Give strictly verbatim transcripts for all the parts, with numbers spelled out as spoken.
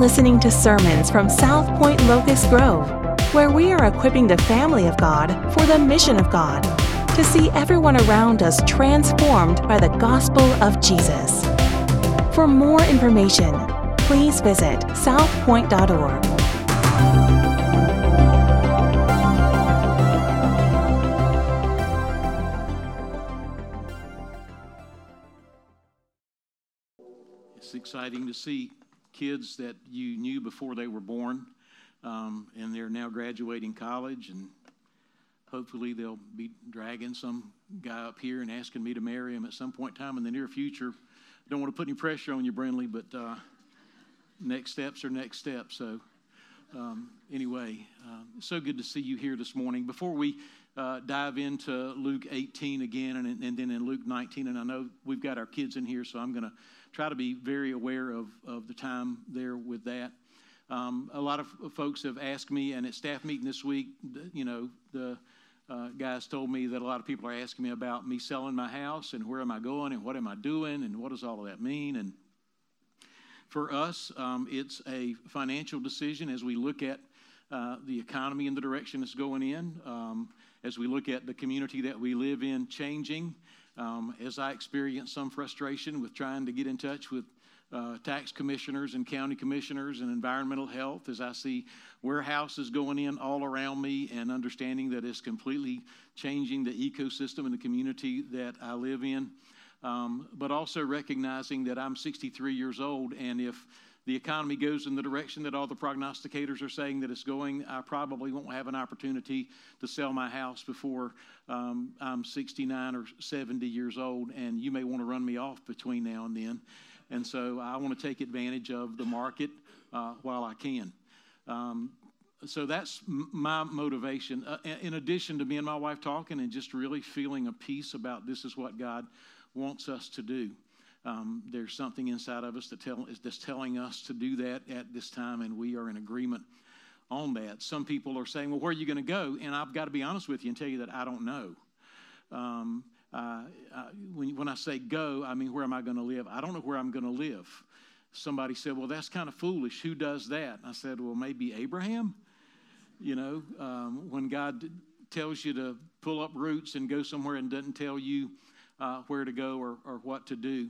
listening to sermons from South Point Locust Grove, where we are equipping the family of God for the mission of God, to see everyone around us transformed by the gospel of Jesus. For more information, please visit south point dot org. It's exciting to see kids that you knew before they were born, um, and they're now graduating college, and hopefully they'll be dragging some guy up here and asking me to marry him at some point in time in the near future. Don't want to put any pressure on you, Brindley, but uh, next steps are next steps. So um, anyway, uh, so good to see you here this morning. Before we uh, dive into Luke eighteen again and, and then in Luke nineteen, and I know we've got our kids in here, so I'm going to try to be very aware of, of the time there with that. Um, a lot of folks have asked me, and at staff meeting this week, you know, the uh, guys told me that a lot of people are asking me about me selling my house and where am I going and what am I doing and what does all of that mean. And for us, um, it's a financial decision as we look at uh, the economy and the direction it's going in, um, as we look at the community that we live in changing. Um, as I experienced some frustration with trying to get in touch with uh, tax commissioners and county commissioners and environmental health, as I see warehouses going in all around me and understanding that it's completely changing the ecosystem and the community that I live in, um, but also recognizing that I'm sixty-three years old, and if the economy goes in the direction that all the prognosticators are saying that it's going, I probably won't have an opportunity to sell my house before um, I'm sixty-nine or seventy years old, and you may want to run me off between now and then. And so I want to take advantage of the market uh, while I can. Um, so that's m- my motivation. Uh, in addition to me and my wife talking and just really feeling a peace about this is what God wants us to do. Um, there's something inside of us that tell, that's telling us to do that at this time, and we are in agreement on that. Some people are saying, well, where are you going to go? And I've got to be honest with you and tell you that I don't know. Um, uh, I, when, when I say go, I mean, where am I going to live? I don't know where I'm going to live. Somebody said, well, that's kind of foolish. Who does that? And I said, well, maybe Abraham. You know, um, when God tells you to pull up roots and go somewhere and doesn't tell you uh, where to go or, or what to do.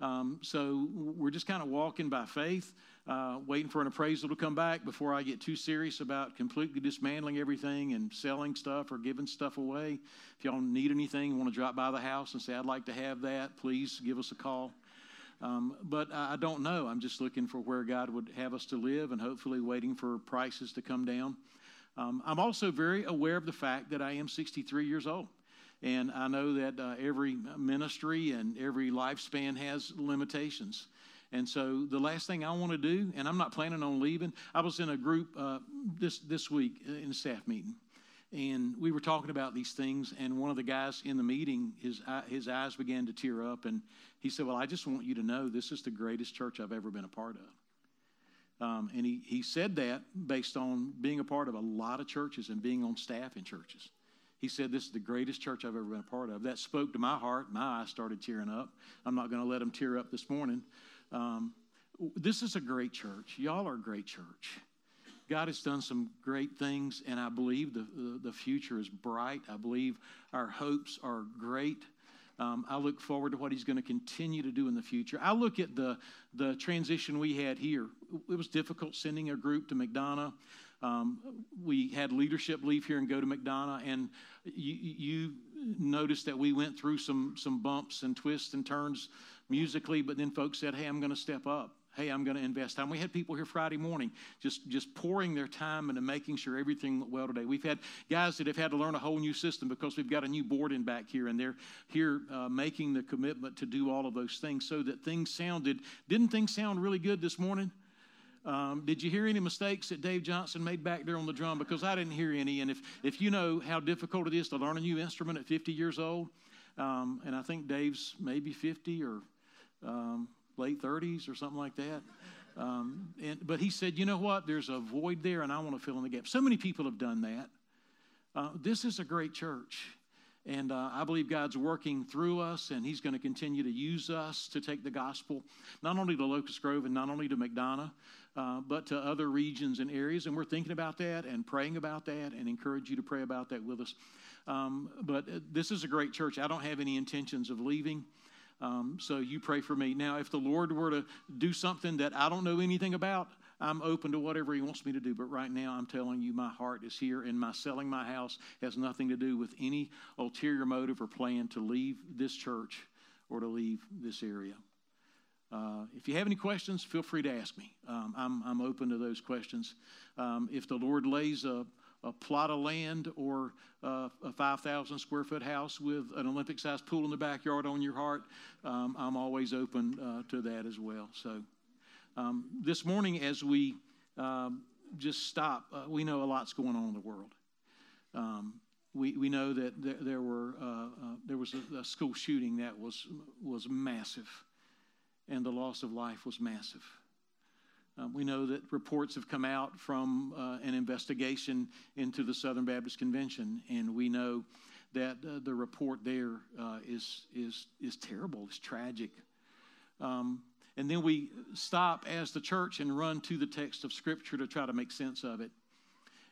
Um, so we're just kind of walking by faith, uh, waiting for an appraisal to come back before I get too serious about completely dismantling everything and selling stuff or giving stuff away. If y'all need anything, want to drop by the house and say, I'd like to have that, please give us a call. Um, but I don't know. I'm just looking for where God would have us to live and hopefully waiting for prices to come down. Um, I'm also very aware of the fact that I am sixty-three years old. And I know that uh, every ministry and every lifespan has limitations. And so the last thing I want to do, and I'm not planning on leaving, I was in a group uh, this, this week in a staff meeting, and we were talking about these things, and one of the guys in the meeting, his, his eyes began to tear up, and he said, well, I just want you to know this is the greatest church I've ever been a part of. Um, and he, he said that based on being a part of a lot of churches and being on staff in churches. He said, this is the greatest church I've ever been a part of. That spoke to my heart. My eyes started tearing up. I'm not going to let them tear up this morning. Um, this is a great church. Y'all are a great church. God has done some great things, and I believe the, the, the future is bright. I believe our hopes are great. Um, I look forward to what he's going to continue to do in the future. I look at the, the transition we had here. It was difficult sending a group to McDonough. Um, we had leadership leave here and go to McDonough, and you, you noticed that we went through some some bumps and twists and turns musically, but then folks said, hey, I'm going to step up. Hey, I'm going to invest time. We had people here Friday morning just, just pouring their time into making sure everything went well today. We've had guys that have had to learn a whole new system because we've got a new board in back here, and they're here uh, making the commitment to do all of those things so that things sounded, didn't things sound really good this morning? Um, did you hear any mistakes that Dave Johnson made back there on the drum? Because I didn't hear any. And if, if you know how difficult it is to learn a new instrument at fifty years old, um, and I think Dave's maybe fifty or um, late thirties or something like that. Um, and, but he said, you know what? There's a void there, and I want to fill in the gap. So many people have done that. Uh, this is a great church. And uh, I believe God's working through us, and he's going to continue to use us to take the gospel, not only to Locust Grove and not only to McDonough, uh, but to other regions and areas. And we're thinking about that and praying about that and encourage you to pray about that with us. Um, but this is a great church. I don't have any intentions of leaving, um, so you pray for me. Now, if the Lord were to do something that I don't know anything about, I'm open to whatever he wants me to do, but right now I'm telling you my heart is here, and my selling my house has nothing to do with any ulterior motive or plan to leave this church or to leave this area. Uh, if you have any questions, feel free to ask me. Um, I'm, I'm open to those questions. Um, if the Lord lays a, a plot of land or uh, a five thousand square foot house with an Olympic-sized pool in the backyard on your heart, um, I'm always open uh, to that as well, so... Um, this morning as we um, just stop, uh, we know a lot's going on in the world. Um, we, we know that there, there were uh, uh, there was a, a school shooting that was was massive, and the loss of life was massive. Um, we know that reports have come out from uh, an investigation into the Southern Baptist Convention, and we know that uh, the report there uh, is is is terrible. It's tragic. Um, And then we stop as the church and run to the text of Scripture to try to make sense of it.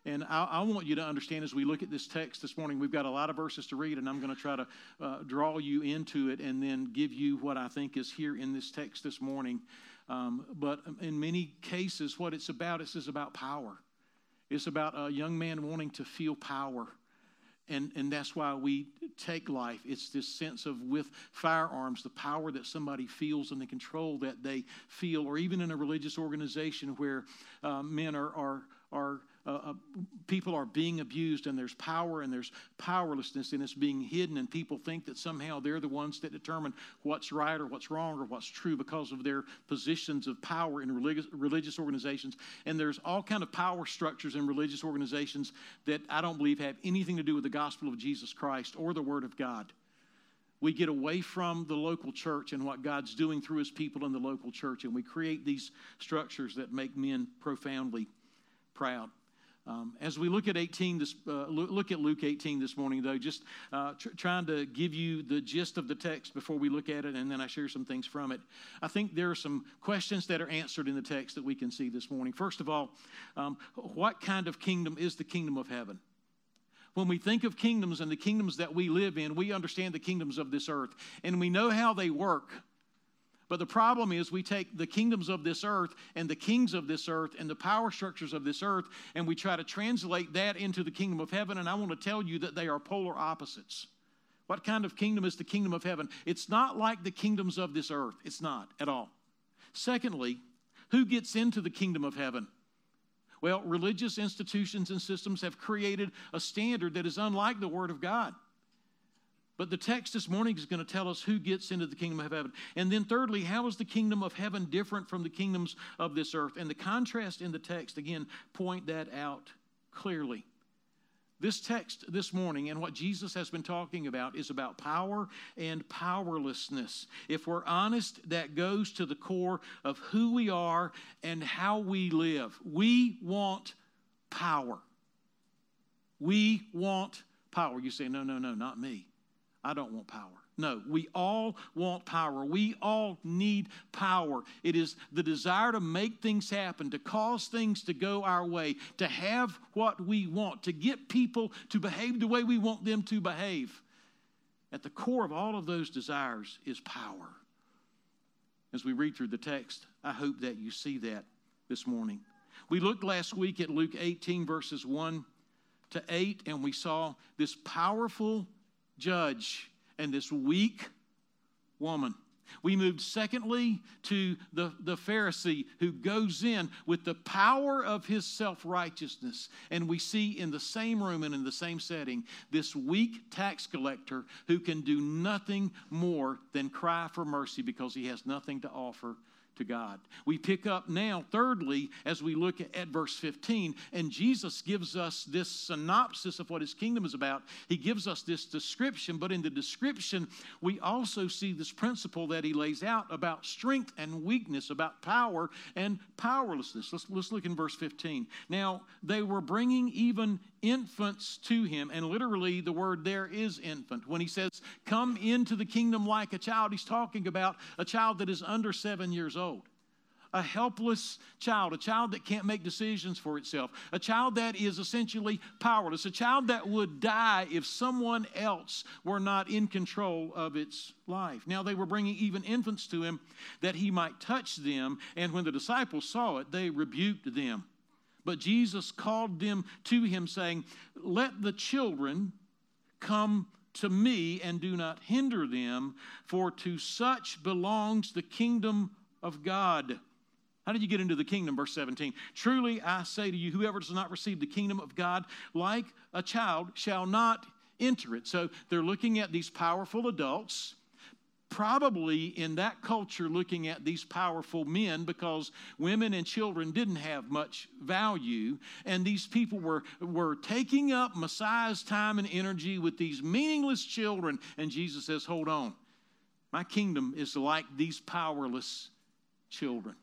And I, I want you to understand as we look at this text this morning, we've got a lot of verses to read, and I'm going to try to uh, draw you into it and then give you what I think is here in this text this morning. Um, but in many cases, what it's about is about power. It's about a young man wanting to feel power. And and that's why we take life. It's this sense of, with firearms, the power that somebody feels and the control that they feel, or even in a religious organization where uh, men are are are uh, uh, people are being abused, and there's power and there's powerlessness, and it's being hidden, and people think that somehow they're the ones that determine what's right or what's wrong or what's true because of their positions of power in religious religious organizations. And there's all kind of power structures in religious organizations that I don't believe have anything to do with the gospel of Jesus Christ or the Word of God. We get away from the local church and what God's doing through his people in the local church, and we create these structures that make men profoundly proud. Um, as we look at eighteen, this, uh, look at Luke eighteen this morning, though, just uh, tr- trying to give you the gist of the text before we look at it, and then I share some things from it. I think there are some questions that are answered in the text that we can see this morning. First of all, um, what kind of kingdom is the kingdom of heaven? When we think of kingdoms and the kingdoms that we live in, we understand the kingdoms of this earth, and we know how they work. But the problem is we take the kingdoms of this earth and the kings of this earth and the power structures of this earth, and we try to translate that into the kingdom of heaven, and I want to tell you that they are polar opposites. What kind of kingdom is the kingdom of heaven? It's not like the kingdoms of this earth. It's not at all. Secondly, who gets into the kingdom of heaven? Well, religious institutions and systems have created a standard that is unlike the Word of God. But the text this morning is going to tell us who gets into the kingdom of heaven. And then thirdly, how is the kingdom of heaven different from the kingdoms of this earth? And the contrast in the text, again, point that out clearly. This text this morning and what Jesus has been talking about is about power and powerlessness. If we're honest, that goes to the core of who we are and how we live. We want power. We want power. You say, no, no, no, not me. I don't want power. No, we all want power. We all need power. It is the desire to make things happen, to cause things to go our way, to have what we want, to get people to behave the way we want them to behave. At the core of all of those desires is power. As we read through the text, I hope that you see that this morning. We looked last week at Luke eighteen, verses one to eight, and we saw this powerful judge and this weak woman. We moved secondly to the, the Pharisee who goes in with the power of his self-righteousness. And we see in the same room and in the same setting this weak tax collector who can do nothing more than cry for mercy because he has nothing to offer to God. We pick up now, thirdly, as we look at verse fifteen, and Jesus gives us this synopsis of what his kingdom is about. He gives us this description, but in the description, we also see this principle that he lays out about strength and weakness, about power and powerlessness. Let's, let's look in verse fifteen. Now, they were bringing even infants to him. And literally the word there is infant. When he says, come into the kingdom like a child, he's talking about a child that is under seven years old. A helpless child, a child that can't make decisions for itself, a child that is essentially powerless, a child that would die if someone else were not in control of its life. Now they were bringing even infants to him that he might touch them, and when the disciples saw it, they rebuked them. But Jesus called them to him, saying, let the children come to me and do not hinder them, for to such belongs the kingdom of God. How did you get into the kingdom? Verse seventeen. Truly I say to you, whoever does not receive the kingdom of God like a child shall not enter it. So they're looking at these powerful adults, probably in that culture looking at these powerful men, because women and children didn't have much value. And these people were, were taking up Messiah's time and energy with these meaningless children. And Jesus says, hold on. My kingdom is like these powerless children.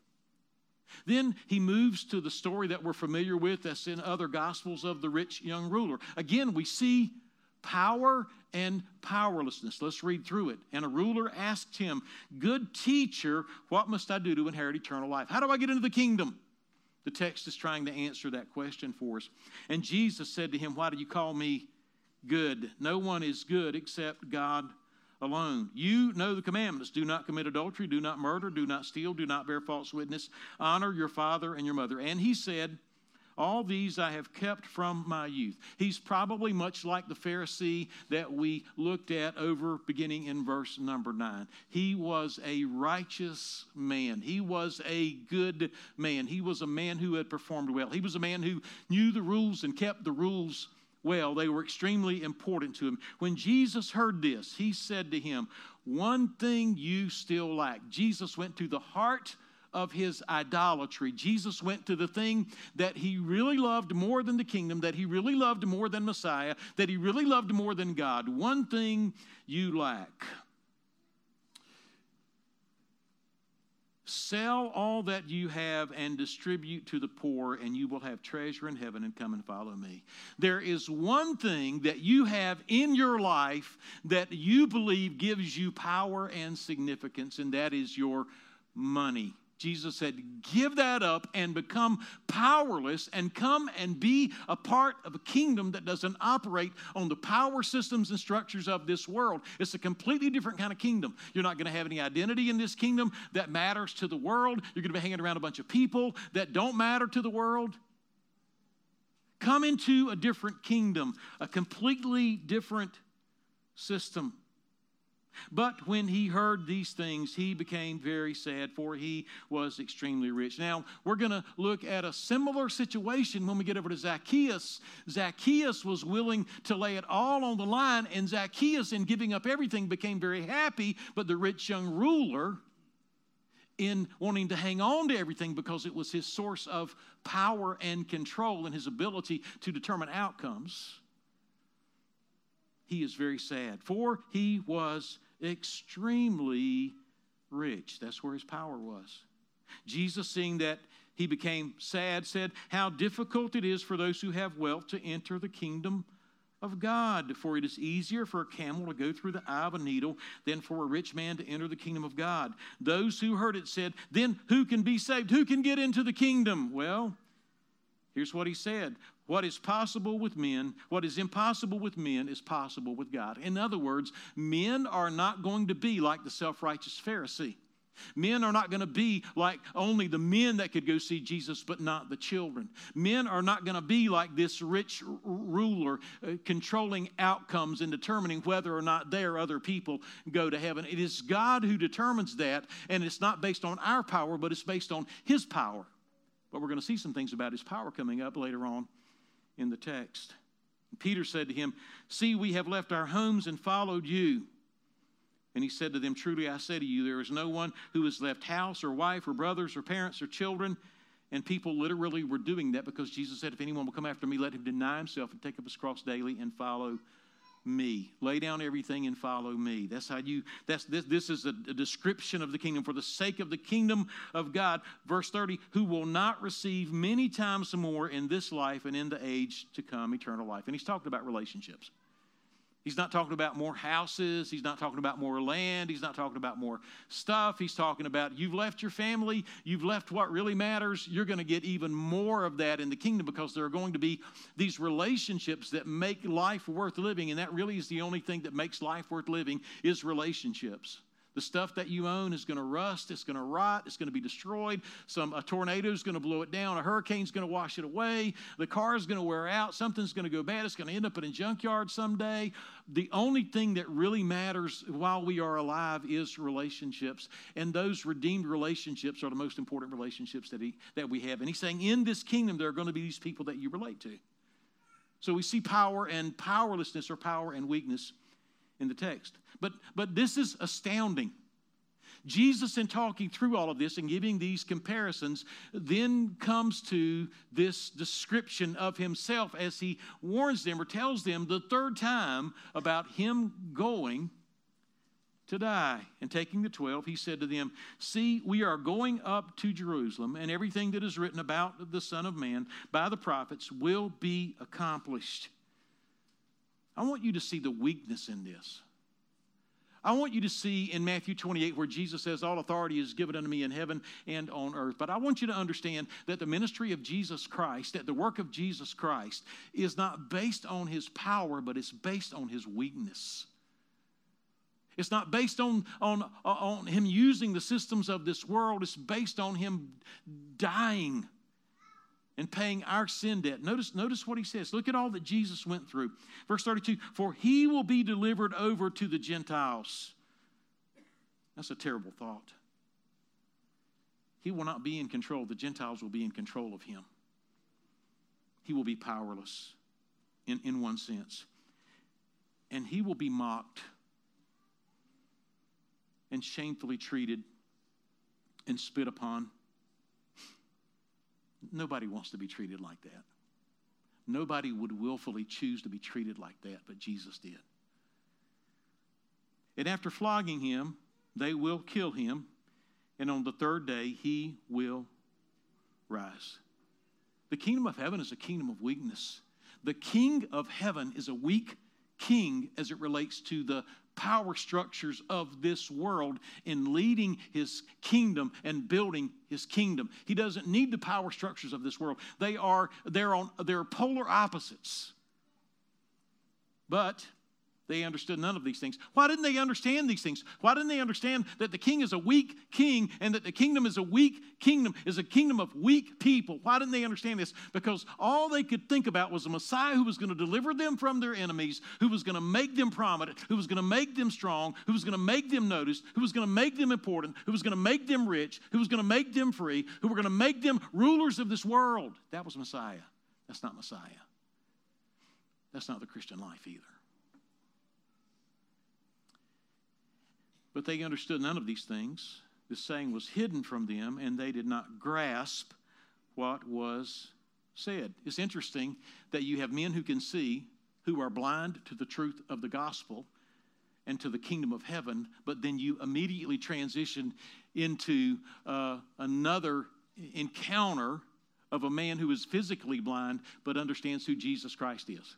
Then he moves to the story that we're familiar with, that's in other gospels, of the rich young ruler. Again, we see power and powerlessness. Let's read through it. And a ruler asked him, good teacher, what must I do to inherit eternal life? How do I get into the kingdom? The text is trying to answer that question for us. And Jesus said to him, why do you call me good? No one is good except God alone. You know the commandments. Do not commit adultery, do not murder, do not steal, do not bear false witness, honor your father and your mother. And he said, all these I have kept from my youth. He's probably much like the Pharisee that we looked at over beginning in verse number nine. He was a righteous man. He was a good man. He was a man who had performed well. He was a man who knew the rules and kept the rules well. They were extremely important to him. When Jesus heard this, he said to him, one thing you still lack. Jesus went to the heart of his idolatry. Jesus went to the thing that he really loved more than the kingdom, that he really loved more than Messiah, that he really loved more than God. One thing you lack. Sell all that you have and distribute to the poor, and you will have treasure in heaven, and come and follow me. There is one thing that you have in your life that you believe gives you power and significance, and that is your money. Jesus said, give that up and become powerless and come and be a part of a kingdom that doesn't operate on the power systems and structures of this world. It's a completely different kind of kingdom. You're not going to have any identity in this kingdom that matters to the world. You're going to be hanging around a bunch of people that don't matter to the world. Come into a different kingdom, a completely different system. But when he heard these things, he became very sad, for he was extremely rich. Now, we're going to look at a similar situation when we get over to Zacchaeus. Zacchaeus was willing to lay it all on the line, and Zacchaeus, in giving up everything, became very happy. But the rich young ruler, in wanting to hang on to everything because it was his source of power and control and his ability to determine outcomes, he is very sad, for he was extremely rich. That's where his power was. Jesus, seeing that he became sad, said, how difficult it is for those who have wealth to enter the kingdom of God. For it is easier for a camel to go through the eye of a needle than for a rich man to enter the kingdom of God. Those who heard it said, then who can be saved? Who can get into the kingdom? Well, here's what he said. What is possible with men, what is impossible with men is possible with God. In other words, men are not going to be like the self-righteous Pharisee. Men are not going to be like only the men that could go see Jesus, but not the children. Men are not going to be like this rich r- ruler uh, controlling outcomes and determining whether or not their other people go to heaven. It is God who determines that, and it's not based on our power, but it's based on his power. But we're going to see some things about his power coming up later on in the text. Peter said to him, see, we have left our homes and followed you. And he said to them, truly I say to you, there is no one who has left house or wife or brothers or parents or children. And people literally were doing that, because Jesus said, if anyone will come after me, let him deny himself and take up his cross daily and follow me. Lay down everything and follow me. That's how you, that's this, this is a, a description of the kingdom. For the sake of the kingdom of God, verse thirty, who will not receive many times more in this life and in the age to come eternal life. And he's talking about relationships. He's not talking about more houses. He's not talking about more land. He's not talking about more stuff. He's talking about you've left your family. You've left what really matters. You're going to get even more of that in the kingdom because there are going to be these relationships that make life worth living. And that really is the only thing that makes life worth living is relationships. The stuff that you own is going to rust, it's going to rot, it's going to be destroyed. Some, a tornado is going to blow it down, a hurricane's going to wash it away, the car is going to wear out, something's going to go bad, it's going to end up in a junkyard someday. The only thing that really matters while we are alive is relationships, and those redeemed relationships are the most important relationships that, he, that we have. And he's saying in this kingdom there are going to be these people that you relate to. So we see power and powerlessness or power and weakness in the text. But but this is astounding. Jesus, in talking through all of this and giving these comparisons, then comes to this description of himself as he warns them or tells them the third time about him going to die. And taking the twelve, he said to them, see, we are going up to Jerusalem, and everything that is written about the Son of Man by the prophets will be accomplished. I want you to see the weakness in this. I want you to see in Matthew twenty-eight where Jesus says, all authority is given unto me in heaven and on earth. But I want you to understand that the ministry of Jesus Christ, that the work of Jesus Christ is not based on his power, but it's based on his weakness. It's not based on, on, on him using the systems of this world. It's based on him dying and paying our sin debt. Notice, notice what he says. Look at all that Jesus went through. Verse thirty-two, for he will be delivered over to the Gentiles. That's a terrible thought. He will not be in control. The Gentiles will be in control of him. He will be powerless in, in one sense. And he will be mocked and shamefully treated and spit upon. Nobody wants to be treated like that. Nobody would willfully choose to be treated like that, but Jesus did. And after flogging him, they will kill him, and on the third day he will rise. The kingdom of heaven is a kingdom of weakness. The king of heaven is a weak king as it relates to the power structures of this world in leading his kingdom and building his kingdom. He doesn't need the power structures of this world. They are they're on they're polar opposites. But they understood none of these things. Why didn't they understand these things? Why didn't they understand that the king is a weak king and that the kingdom is a weak kingdom, is a kingdom of weak people? Why didn't they understand this? Because all they could think about was a Messiah who was going to deliver them from their enemies, who was going to make them prominent, who was going to make them strong, who was going to make them noticed, who was going to make them important, who was going to make them rich, who was going to make them free, who were going to make them rulers of this world. That was Messiah. That's not Messiah. That's not the Christian life either. But they understood none of these things. The saying was hidden from them, and they did not grasp what was said. It's interesting that you have men who can see, who are blind to the truth of the gospel and to the kingdom of heaven, but then you immediately transition into uh, another encounter of a man who is physically blind but understands who Jesus Christ is.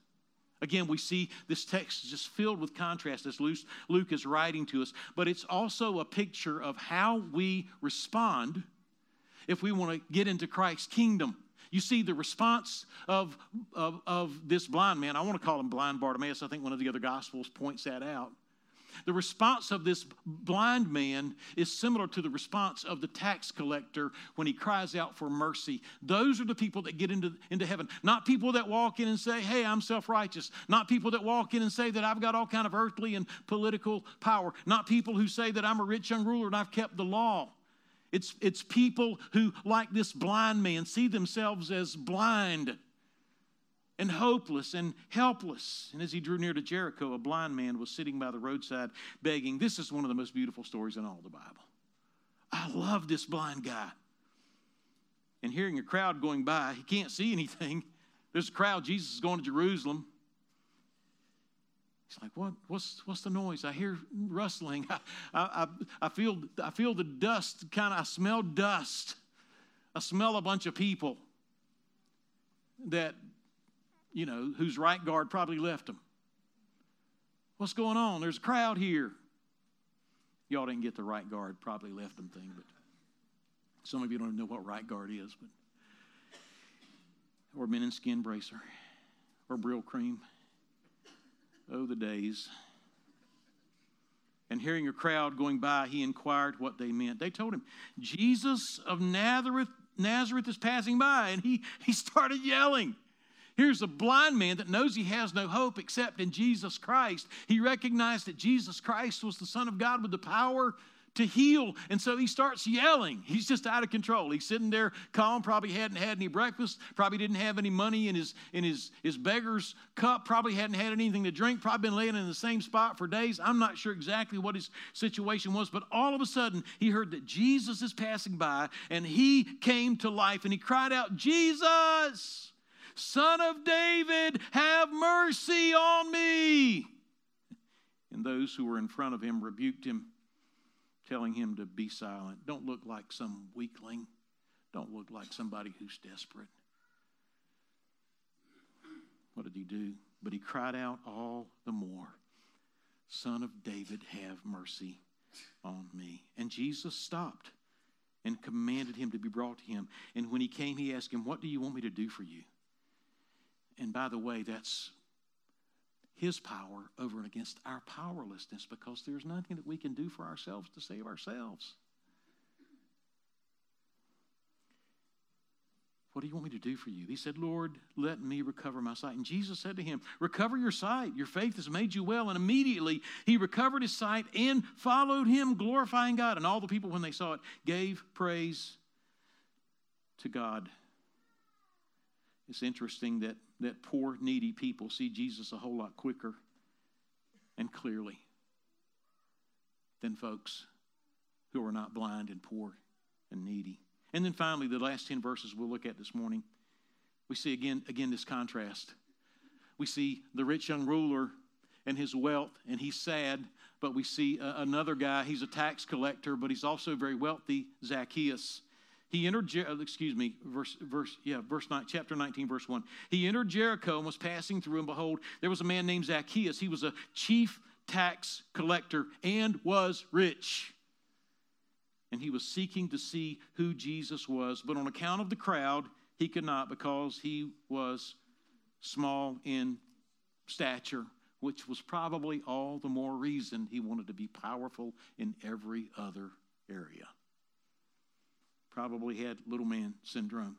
Again, we see this text is just filled with contrast as Luke is writing to us, but it's also a picture of how we respond if we want to get into Christ's kingdom. You see the response of, of, of this blind man. I want to call him blind Bartimaeus. I think one of the other Gospels points that out. The response of this blind man is similar to the response of the tax collector when he cries out for mercy. Those are the people that get into, into heaven. Not people that walk in and say, hey, I'm self-righteous. Not people that walk in and say that I've got all kind of earthly and political power. Not people who say that I'm a rich young ruler and I've kept the law. It's, it's people who, like this blind man, see themselves as blind and hopeless and helpless. And as he drew near to Jericho, a blind man was sitting by the roadside begging. This is one of the most beautiful stories in all the Bible. I love this blind guy. And hearing a crowd going by, he can't see anything. There's a crowd. Jesus is going to Jerusalem. He's like, what? What's what's the noise? I hear rustling. I I, I feel I feel the dust. Kind of. I smell dust. I smell a bunch of people that, you know, whose right guard probably left them. What's going on? There's a crowd here. Y'all didn't get the right guard probably left them thing, but some of you don't even know what right guard is, but or men in skin bracer or Brill cream. Oh, the days. And hearing a crowd going by, he inquired what they meant. They told him, Jesus of Nazareth, Nazareth is passing by. And he, he started yelling. Here's a blind man that knows he has no hope except in Jesus Christ. He recognized that Jesus Christ was the Son of God with the power to heal. And so he starts yelling. He's just out of control. He's sitting there calm, probably hadn't had any breakfast, probably didn't have any money in his in his, his beggar's cup, probably hadn't had anything to drink, probably been laying in the same spot for days. I'm not sure exactly what his situation was, but all of a sudden he heard that Jesus is passing by, and he came to life, and he cried out, Jesus, Son of David, have mercy on me. And those who were in front of him rebuked him, telling him to be silent. Don't look like some weakling. Don't look like somebody who's desperate. What did he do? But he cried out all the more, Son of David, have mercy on me. And Jesus stopped and commanded him to be brought to him. And when he came, he asked him, what do you want me to do for you? And by the way, that's his power over and against our powerlessness, because there's nothing that we can do for ourselves to save ourselves. What do you want me to do for you? He said, Lord, let me recover my sight. And Jesus said to him, recover your sight. Your faith has made you well. And immediately he recovered his sight and followed him, glorifying God. And all the people, when they saw it, gave praise to God. It's interesting that, that poor, needy people see Jesus a whole lot quicker and clearly than folks who are not blind and poor and needy. And then finally, the last ten verses we'll look at this morning, we see again, again this contrast. We see the rich young ruler and his wealth, and he's sad, but we see uh, another guy, he's a tax collector, but he's also very wealthy, Zacchaeus. He entered, excuse me, verse, verse, yeah, verse nine, chapter nineteen, verse one. He entered Jericho and was passing through, and behold, there was a man named Zacchaeus. He was a chief tax collector and was rich. And he was seeking to see who Jesus was, but on account of the crowd, he could not, because he was small in stature, which was probably all the more reason he wanted to be powerful in every other area. Probably had little man syndrome.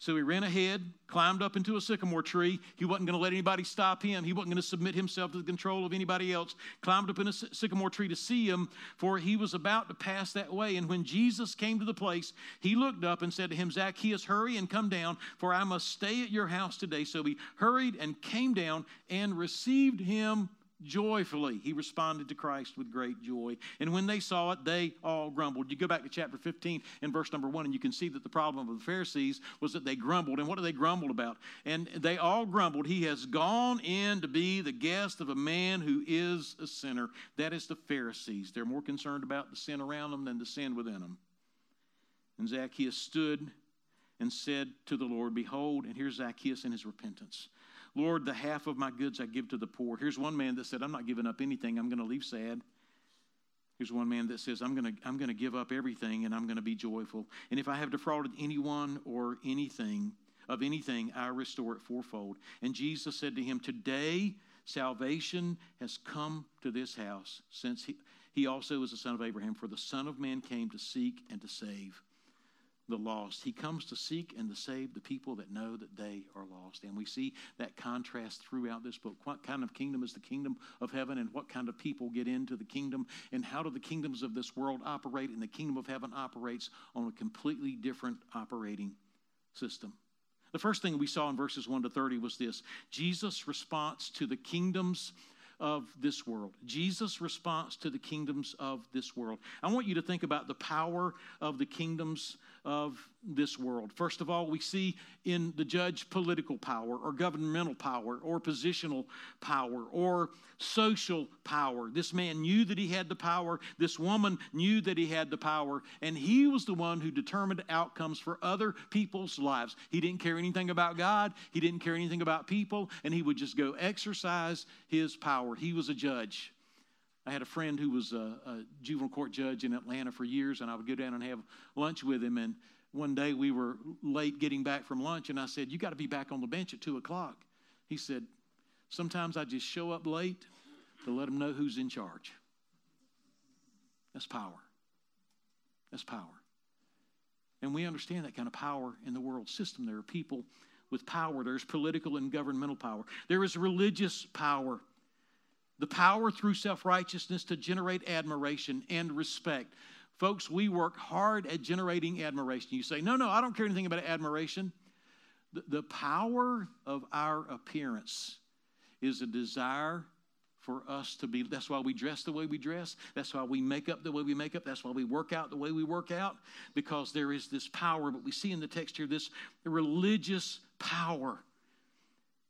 So he ran ahead, climbed up into a sycamore tree. He wasn't going to let anybody stop him. He wasn't going to submit himself to the control of anybody else. Climbed up in a sycamore tree to see him, for he was about to pass that way. And when Jesus came to the place, he looked up and said to him, Zacchaeus, hurry and come down, for I must stay at your house today. So he hurried and came down and received him joyfully. He responded to Christ with great joy. And when they saw it, they all grumbled. You go back to chapter fifteen and verse number one, and you can see that the problem of the Pharisees was that they grumbled. And what did they grumble about? And they all grumbled, he has gone in to be the guest of a man who is a sinner. That is the Pharisees. They're more concerned about the sin around them than the sin within them. And Zacchaeus stood and said to the Lord, behold, and here's Zacchaeus in his repentance. Lord, the half of my goods I give to the poor. Here's one man that said, I'm not giving up anything. I'm going to leave sad. Here's one man that says, I'm going to, I'm going to give up everything, and I'm going to be joyful. And if I have defrauded anyone or anything, of anything, I restore it fourfold. And Jesus said to him, today salvation has come to this house, since he, he also is the son of Abraham. For the Son of Man came to seek and to save the lost. He comes to seek and to save the people that know that they are lost. And we see that contrast throughout this book. What kind of kingdom is the kingdom of heaven, and what kind of people get into the kingdom, and how do the kingdoms of this world operate? And the kingdom of heaven operates on a completely different operating system. The first thing we saw in verses one to thirty was this: Jesus' response to the kingdoms of this world. Jesus' response to the kingdoms of this world. I want you to think about the power of the kingdoms of this world. First of all, we see in the judge political power or governmental power or positional power or social power. This man knew that he had the power. This woman knew that he had the power. And he was the one who determined outcomes for other people's lives. He didn't care anything about God. He didn't care anything about people. And he would just go exercise his power. He was a judge. I had a friend who was a, a juvenile court judge in Atlanta for years, and I would go down and have lunch with him. And one day we were late getting back from lunch, and I said, "You got to be back on the bench at two o'clock. He said, "Sometimes I just show up late to let them know who's in charge." That's power. That's power. And we understand that kind of power in the world system. There are people with power. There's political and governmental power. There is religious power. The power through self-righteousness to generate admiration and respect. Folks, we work hard at generating admiration. You say, no, no, I don't care anything about admiration. The, the power of our appearance is a desire for us to be. That's why we dress the way we dress. That's why we make up the way we make up. That's why we work out the way we work out. Because there is this power. But we see in the text here this religious power.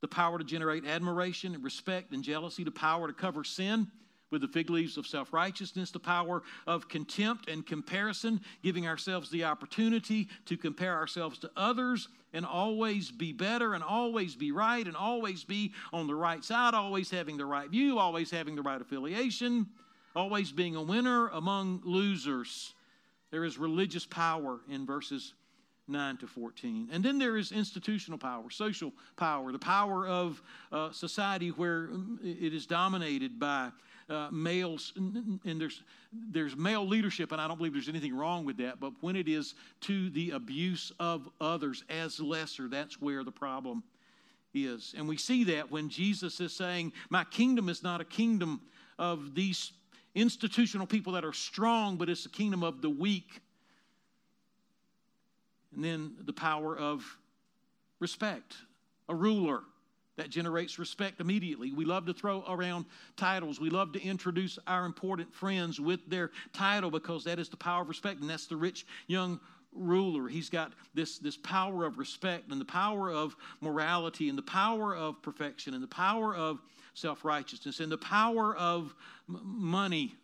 The power to generate admiration and respect and jealousy, the power to cover sin with the fig leaves of self-righteousness, the power of contempt and comparison, giving ourselves the opportunity to compare ourselves to others and always be better and always be right and always be on the right side, always having the right view, always having the right affiliation, always being a winner among losers. There is religious power in verses nine to fourteen. And then there is institutional power, social power, the power of uh, society where it is dominated by uh, males, and there's there's male leadership, and I don't believe there's anything wrong with that, but when it is to the abuse of others as lesser, that's where the problem is. And we see that when Jesus is saying, my kingdom is not a kingdom of these institutional people that are strong, but it's the kingdom of the weak. And then the power of respect, a ruler that generates respect immediately. We love to throw around titles. We love to introduce our important friends with their title because that is the power of respect, and that's the rich young ruler. He's got this, this power of respect and the power of morality and the power of perfection and the power of self-righteousness and the power of m- money.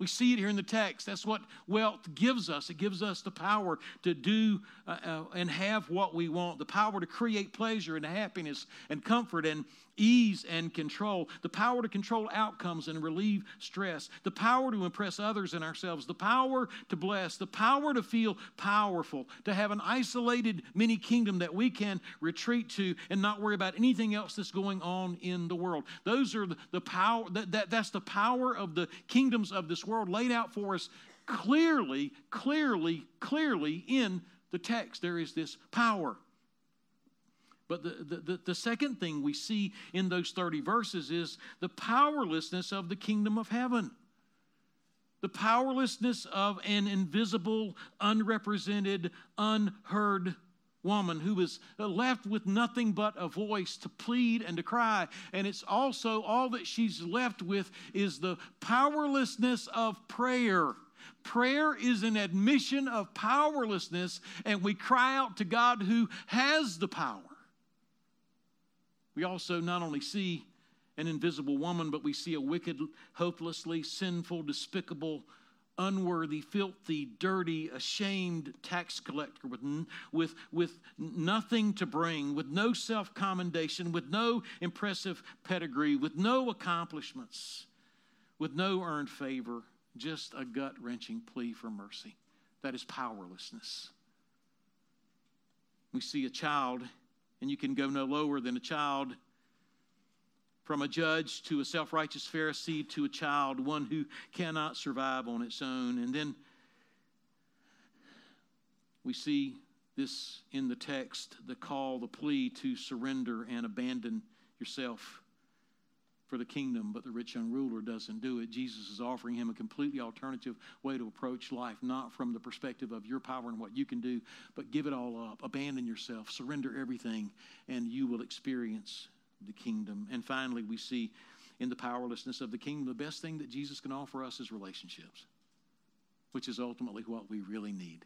We see it here in the text. That's what wealth gives us. It gives us the power to do uh, uh, and have what we want, the power to create pleasure and happiness and comfort and ease and control, the power to control outcomes and relieve stress, the power to impress others and ourselves, the power to bless, the power to feel powerful, to have an isolated mini kingdom that we can retreat to and not worry about anything else that's going on in the world. Those are the, the power, that, that that's the power of the kingdoms of this world laid out for us clearly, clearly, clearly in the text. There is this power. But the, the, the second thing we see in those thirty verses is the powerlessness of the kingdom of heaven. The powerlessness of an invisible, unrepresented, unheard woman who is left with nothing but a voice to plead and to cry. And it's also all that she's left with is the powerlessness of prayer. Prayer is an admission of powerlessness, and we cry out to God who has the power. We also not only see an invisible woman, but we see a wicked, hopelessly sinful, despicable, unworthy, filthy, dirty, ashamed tax collector with, with, with nothing to bring, with no self-commendation, with no impressive pedigree, with no accomplishments, with no earned favor, just a gut-wrenching plea for mercy. That is powerlessness. We see a child. And you can go no lower than a child, from a judge to a self-righteous Pharisee to a child, one who cannot survive on its own. And then we see this in the text, the call, the plea to surrender and abandon yourself for the kingdom, but the rich young ruler doesn't do it. Jesus is offering him a completely alternative way to approach life, not from the perspective of your power and what you can do, but give it all up, abandon yourself, surrender everything, and you will experience the kingdom. And finally, we see in the powerlessness of the kingdom, the best thing that Jesus can offer us is relationships, which is ultimately what we really need.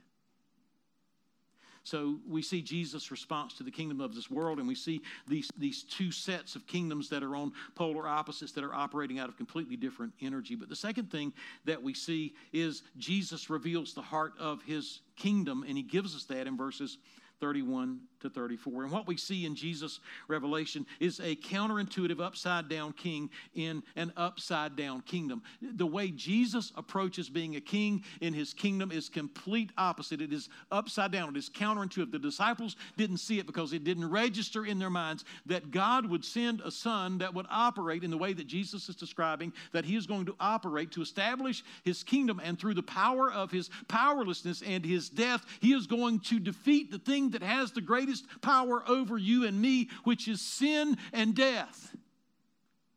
So we see Jesus' response to the kingdom of this world, and we see these, these two sets of kingdoms that are on polar opposites that are operating out of completely different energy. But the second thing that we see is Jesus reveals the heart of his kingdom, and he gives us that in verses thirty-one to thirty-four. And what we see in Jesus' revelation is a counterintuitive, upside-down king in an upside-down kingdom. The way Jesus approaches being a king in his kingdom is complete opposite. It is upside down. It is counterintuitive. The disciples didn't see it because it didn't register in their minds that God would send a son that would operate in the way that Jesus is describing, that he is going to operate to establish his kingdom, and through the power of his powerlessness and his death, he is going to defeat the thing that has the greatest power over you and me, which is sin and death.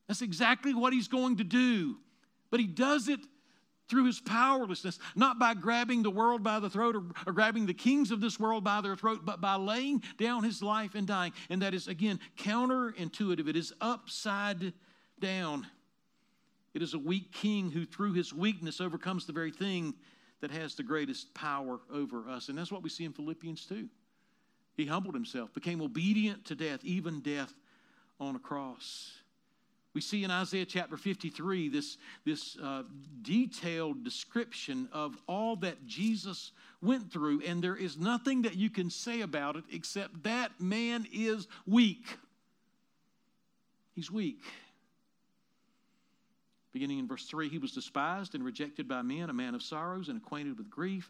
That's exactly what he's going to do. But he does it through his powerlessness, not by grabbing the world by the throat or, or grabbing the kings of this world by their throat, but by laying down his life and dying. And that is, again, counterintuitive. It is upside down. It is a weak king who, through his weakness, overcomes the very thing that has the greatest power over us. And that's what we see in Philippians two. He humbled himself, became obedient to death, even death on a cross. We see in Isaiah chapter fifty-three this, this uh, detailed description of all that Jesus went through, and there is nothing that you can say about it except that man is weak. He's weak. Beginning in verse three, he was despised and rejected by men, a man of sorrows and acquainted with grief.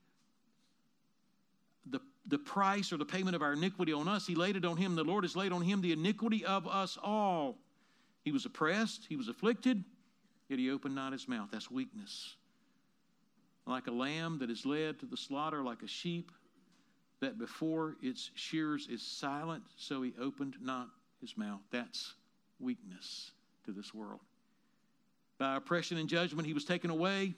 the, the price or the payment of our iniquity on us. He laid it on him. The Lord has laid on him the iniquity of us all. He was oppressed. He was afflicted. Yet he opened not his mouth. That's weakness. Like a lamb that is led to the slaughter, like a sheep that before its shears is silent, so he opened not his mouth. That's weakness to this world. By oppression and judgment he was taken away.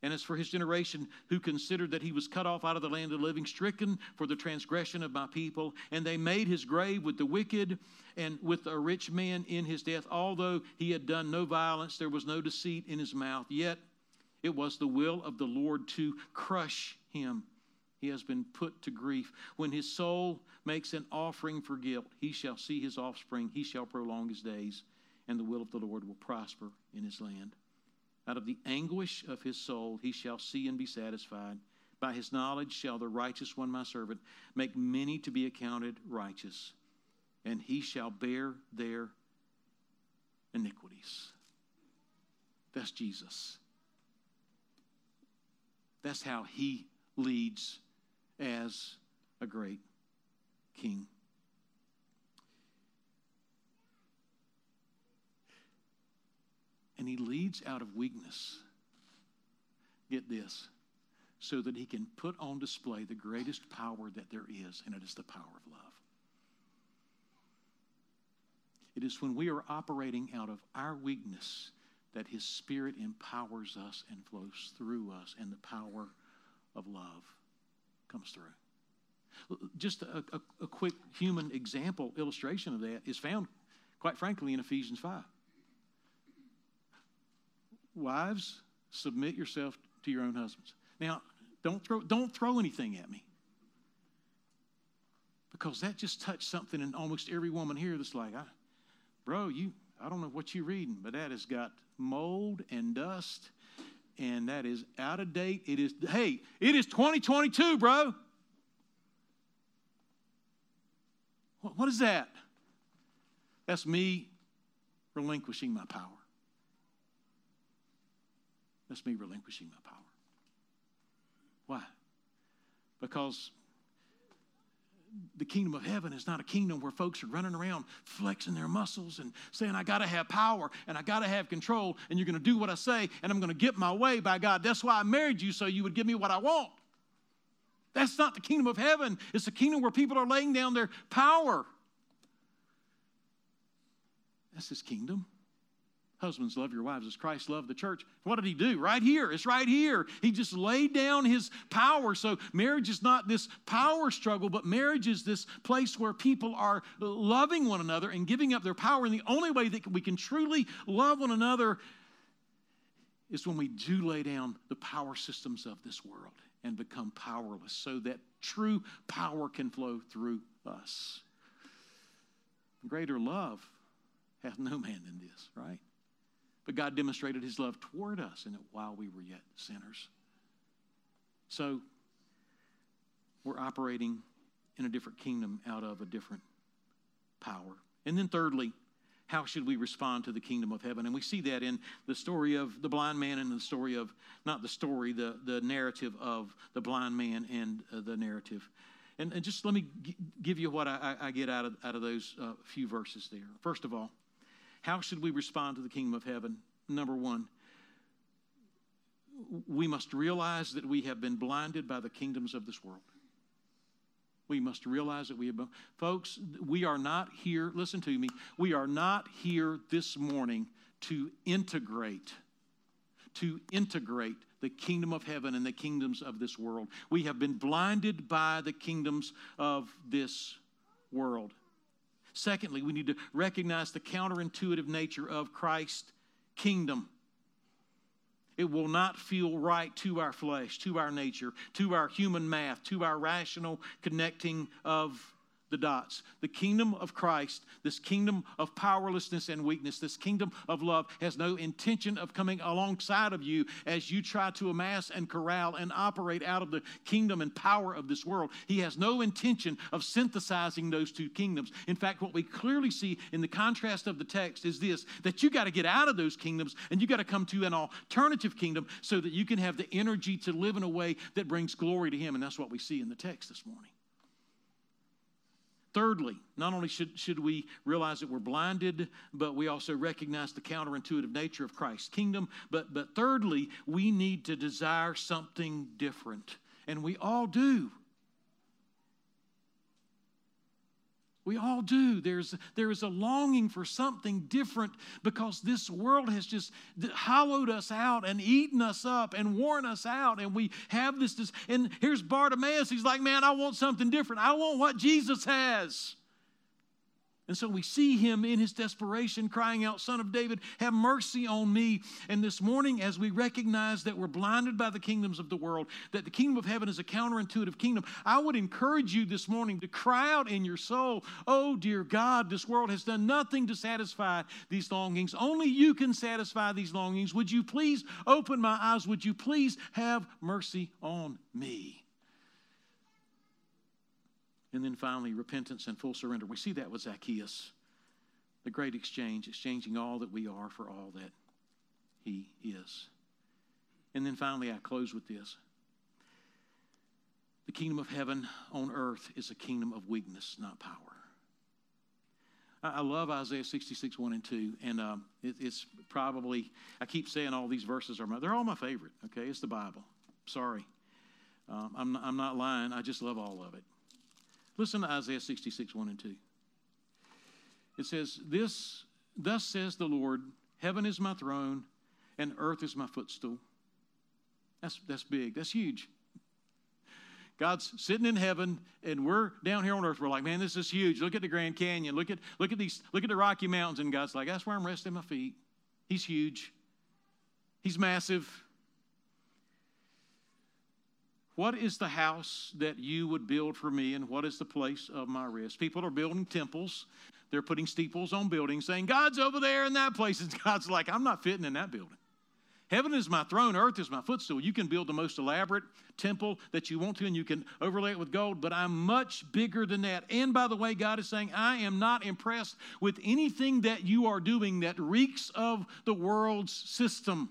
And as for his generation, who considered that he was cut off out of the land of the living, stricken for the transgression of my people, and they made his grave with the wicked and with a rich man in his death, although he had done no violence, there was no deceit in his mouth, yet it was the will of the Lord to crush him. He has been put to grief. When his soul makes an offering for guilt, he shall see his offspring, he shall prolong his days, and the will of the Lord will prosper in his land. Out of the anguish of his soul he shall see and be satisfied. By his knowledge shall the righteous one, my servant, make many to be accounted righteous, and he shall bear their iniquities. That's Jesus. That's how he leads as a great king. And he leads out of weakness, get this, so that he can put on display the greatest power that there is, and it is the power of love. It is when we are operating out of our weakness that his Spirit empowers us and flows through us, and the power of love comes through. Just a, a, a quick human example, illustration of that is found, quite frankly, in Ephesians five. Wives, submit yourself to your own husbands. Now, don't throw, don't throw anything at me, because that just touched something in almost every woman here that's like, I, bro, you, I don't know what you're reading, but that has got mold and dust, and that is out of date. It is, hey, it is twenty twenty-two, bro. What, what is that? That's me relinquishing my power. That's me relinquishing my power. Why? Because the kingdom of heaven is not a kingdom where folks are running around flexing their muscles and saying, I got to have power and I got to have control, and you're going to do what I say, and I'm going to get my way by God. That's why I married you, so you would give me what I want. That's not the kingdom of heaven. It's a kingdom where people are laying down their power That's his kingdom. Husbands, love your wives as Christ loved the church. What did he do? Right here. It's right here. He just laid down his power. So marriage is not this power struggle, but marriage is this place where people are loving one another and giving up their power. And the only way that we can truly love one another is when we do lay down the power systems of this world and become powerless so that true power can flow through us. Greater love hath no man than this, right? But God demonstrated his love toward us in that while we were yet sinners. So we're operating in a different kingdom out of a different power. And then thirdly, how should we respond to the kingdom of heaven? And we see that in the story of the blind man and the story of, not the story, the, the narrative of the blind man and uh, the narrative. And, and just let me g- give you what I, I get out of, out of those uh, few verses there. First of all, how should we respond to the kingdom of heaven? Number one, we must realize that we have been blinded by the kingdoms of this world. We must realize that we have been. Folks, we are not here, listen to me, we are not here this morning to integrate, to integrate the kingdom of heaven and the kingdoms of this world. We have been blinded by the kingdoms of this world. Secondly, we need to recognize the counterintuitive nature of Christ's kingdom. It will not feel right to our flesh, to our nature, to our human math, to our rational connecting of the dots. The kingdom of Christ, this kingdom of powerlessness and weakness, this kingdom of love has no intention of coming alongside of you as you try to amass and corral and operate out of the kingdom and power of this world. He has no intention of synthesizing those two kingdoms. In fact, what we clearly see in the contrast of the text is this, that you got to get out of those kingdoms and you got to come to an alternative kingdom so that you can have the energy to live in a way that brings glory to him. And that's what we see in the text this morning. Thirdly, not only should, should we realize that we're blinded, but we also recognize the counterintuitive nature of Christ's kingdom. But, but thirdly, we need to desire something different. And we all do. We all do. There's, there is a longing for something different because this world has just hollowed us out and eaten us up and worn us out. And we have this, this, and here's Bartimaeus. He's like, man, I want something different. I want what Jesus has. And so we see him in his desperation crying out, Son of David, have mercy on me. And this morning, as we recognize that we're blinded by the kingdoms of the world, that the kingdom of heaven is a counterintuitive kingdom, I would encourage you this morning to cry out in your soul, oh, dear God, this world has done nothing to satisfy these longings. Only you can satisfy these longings. Would you please open my eyes? Would you please have mercy on me? And then finally, repentance and full surrender. We see that with Zacchaeus, the great exchange, exchanging all that we are for all that he is. And then finally, I close with this. The kingdom of heaven on earth is a kingdom of weakness, not power. I love Isaiah sixty-six, one and two, and um, it, it's probably, I keep saying all these verses are my, they're all my favorite, okay? It's the Bible. Sorry. Um, I'm, I'm not lying. I just love all of it. Listen to Isaiah sixty-six, one and two. It says, "This, thus says the Lord, heaven is my throne and earth is my footstool." That's, that's big. That's huge. God's sitting in heaven and we're down here on earth. We're like, man, this is huge. Look at the Grand Canyon. Look at, look at, these, look at the Rocky Mountains. And God's like, that's where I'm resting my feet. He's huge. He's massive. What is the house that you would build for me, and what is the place of my rest? People are building temples. They're putting steeples on buildings saying, God's over there in that place. And God's like, I'm not fitting in that building. Heaven is my throne. Earth is my footstool. You can build the most elaborate temple that you want to, and you can overlay it with gold, but I'm much bigger than that. And by the way, God is saying, I am not impressed with anything that you are doing that reeks of the world's system.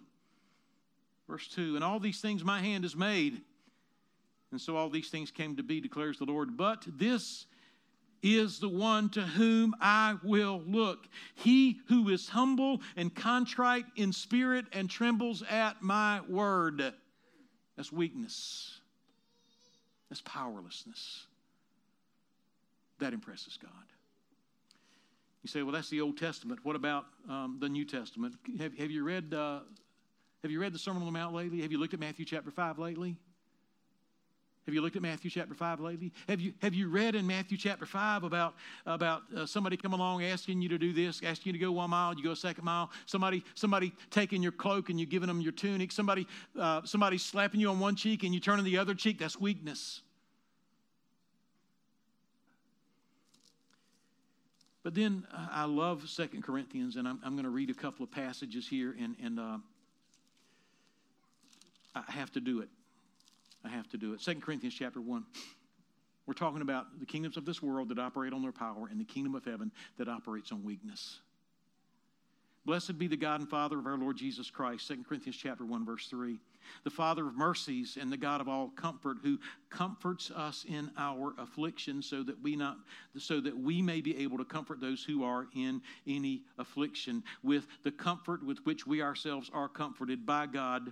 Verse two, and all these things my hand has made. And so all these things came to be, declares the Lord. But this is the one to whom I will look. He who is humble and contrite in spirit and trembles at my word. That's weakness. That's powerlessness. That impresses God. You say, well, that's the Old Testament. What about um, the New Testament? Have, have you read uh, Have you read the Sermon on the Mount lately? Have you looked at Matthew chapter five lately? Have you looked at Matthew chapter five lately? Have you have you read in Matthew chapter five about about uh, somebody coming along asking you to do this, asking you to go one mile, you go a second mile, somebody somebody taking your cloak and you giving them your tunic, somebody uh, somebody slapping you on one cheek and you turning the other cheek? That's weakness. But then uh, I love Second Corinthians, and I'm I'm going to read a couple of passages here, and and uh, I have to do it. I have to do it. Second Corinthians chapter one. We're talking about the kingdoms of this world that operate on their power and the kingdom of heaven that operates on weakness. Blessed be the God and Father of our Lord Jesus Christ, Second Corinthians chapter one, verse three. The Father of mercies and the God of all comfort, who comforts us in our affliction so that we not so that we may be able to comfort those who are in any affliction with the comfort with which we ourselves are comforted by God.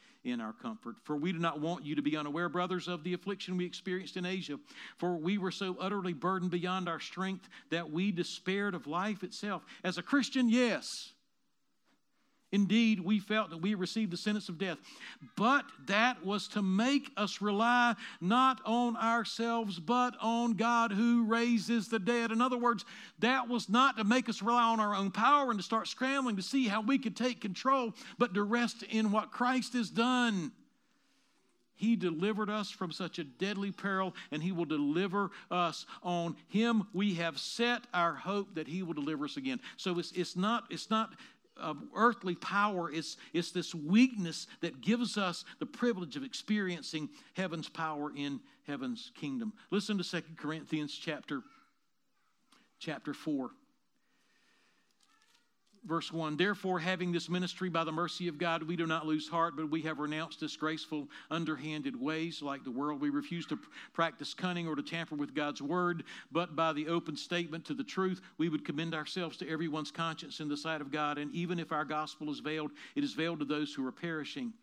in our comfort. For we do not want you to be unaware, brothers, of the affliction we experienced in Asia. For we were so utterly burdened beyond our strength that we despaired of life itself. As a Christian, yes. Indeed, we felt that we received the sentence of death. But that was to make us rely not on ourselves, but on God who raises the dead. In other words, that was not to make us rely on our own power and to start scrambling to see how we could take control, but to rest in what Christ has done. He delivered us from such a deadly peril, and he will deliver us. On him we have set our hope that he will deliver us again. So it's, it's not... It's not Of earthly power, it's, it's this weakness that gives us the privilege of experiencing heaven's power in heaven's kingdom. Listen to Second Corinthians chapter, chapter four. Verse one, therefore, having this ministry by the mercy of God, we do not lose heart, but we have renounced disgraceful, underhanded ways like the world. We refuse to practice cunning or to tamper with God's word, but by the open statement to the truth, we would commend ourselves to everyone's conscience in the sight of God. And even if our gospel is veiled, it is veiled to those who are perishing.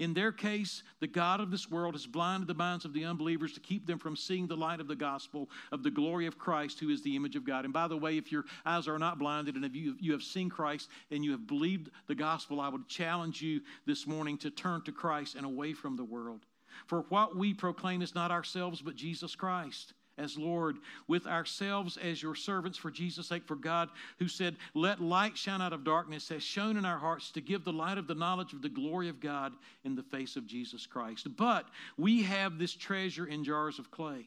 In their case, the God of this world has blinded the minds of the unbelievers to keep them from seeing the light of the gospel of the glory of Christ, who is the image of God. And by the way, if your eyes are not blinded and if you, you have seen Christ and you have believed the gospel, I would challenge you this morning to turn to Christ and away from the world. For what we proclaim is not ourselves, but Jesus Christ as Lord, with ourselves as your servants for Jesus' sake. For God, who said, let light shine out of darkness, has shone in our hearts to give the light of the knowledge of the glory of God in the face of Jesus Christ. But we have this treasure in jars of clay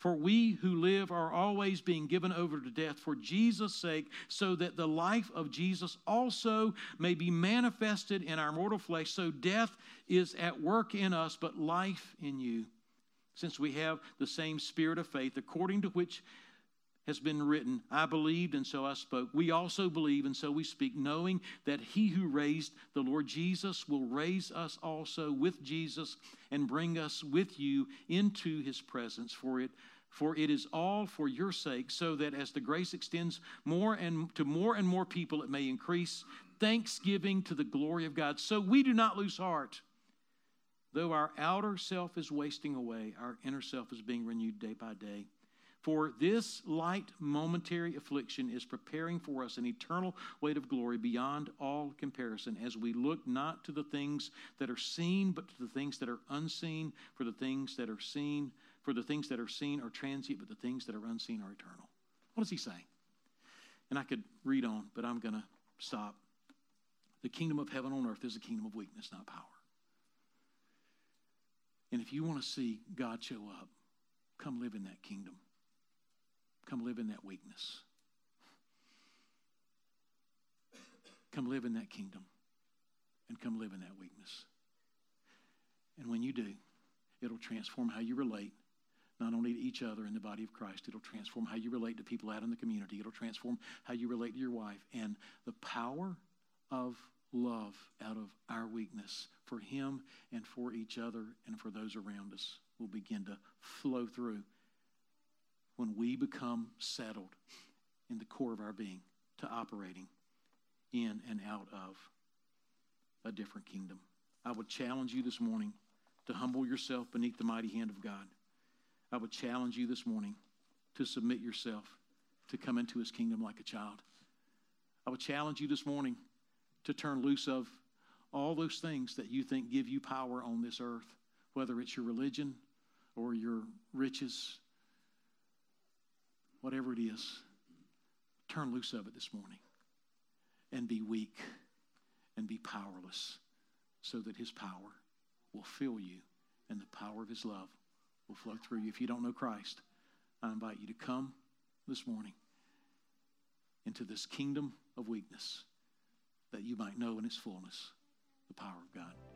For we who live are always being given over to death for Jesus' sake, so that the life of Jesus also may be manifested in our mortal flesh. So death is at work in us, but life in you. Since we have the same spirit of faith, according to which has been written, I believed and so I spoke. We also believe and so we speak, knowing that he who raised the Lord Jesus will raise us also with Jesus and bring us with you into his presence. For it For it is all for your sake, so that as the grace extends more and to more and more people, it may increase thanksgiving to the glory of God. So we do not lose heart. Though our outer self is wasting away, our inner self is being renewed day by day. For this light momentary affliction is preparing for us an eternal weight of glory beyond all comparison, as we look not to the things that are seen, but to the things that are unseen. For the things that are seen, for the things that are seen are transient, but the things that are unseen are eternal. What does he say? And I could read on, but I'm going to stop. The kingdom of heaven on earth is a kingdom of weakness, not power. And if you want to see God show up, come live in that kingdom. Come live in that weakness. Come live in that kingdom and come live in that weakness. And when you do, it'll transform how you relate, not only to each other in the body of Christ. It'll transform how you relate to people out in the community. It'll transform how you relate to your wife. And the power of love out of our weakness for him and for each other and for those around us will begin to flow through when we become settled in the core of our being to operating in and out of a different kingdom. I would challenge you this morning to humble yourself beneath the mighty hand of God. I would challenge you this morning to submit yourself to come into his kingdom like a child. I would challenge you this morning to turn loose of all those things that you think give you power on this earth, whether it's your religion or your riches, whatever it is. Turn loose of it this morning and be weak and be powerless so that his power will fill you and the power of his love will flow through you. If you don't know Christ, I invite you to come this morning into this kingdom of weakness that you might know in its fullness the power of God.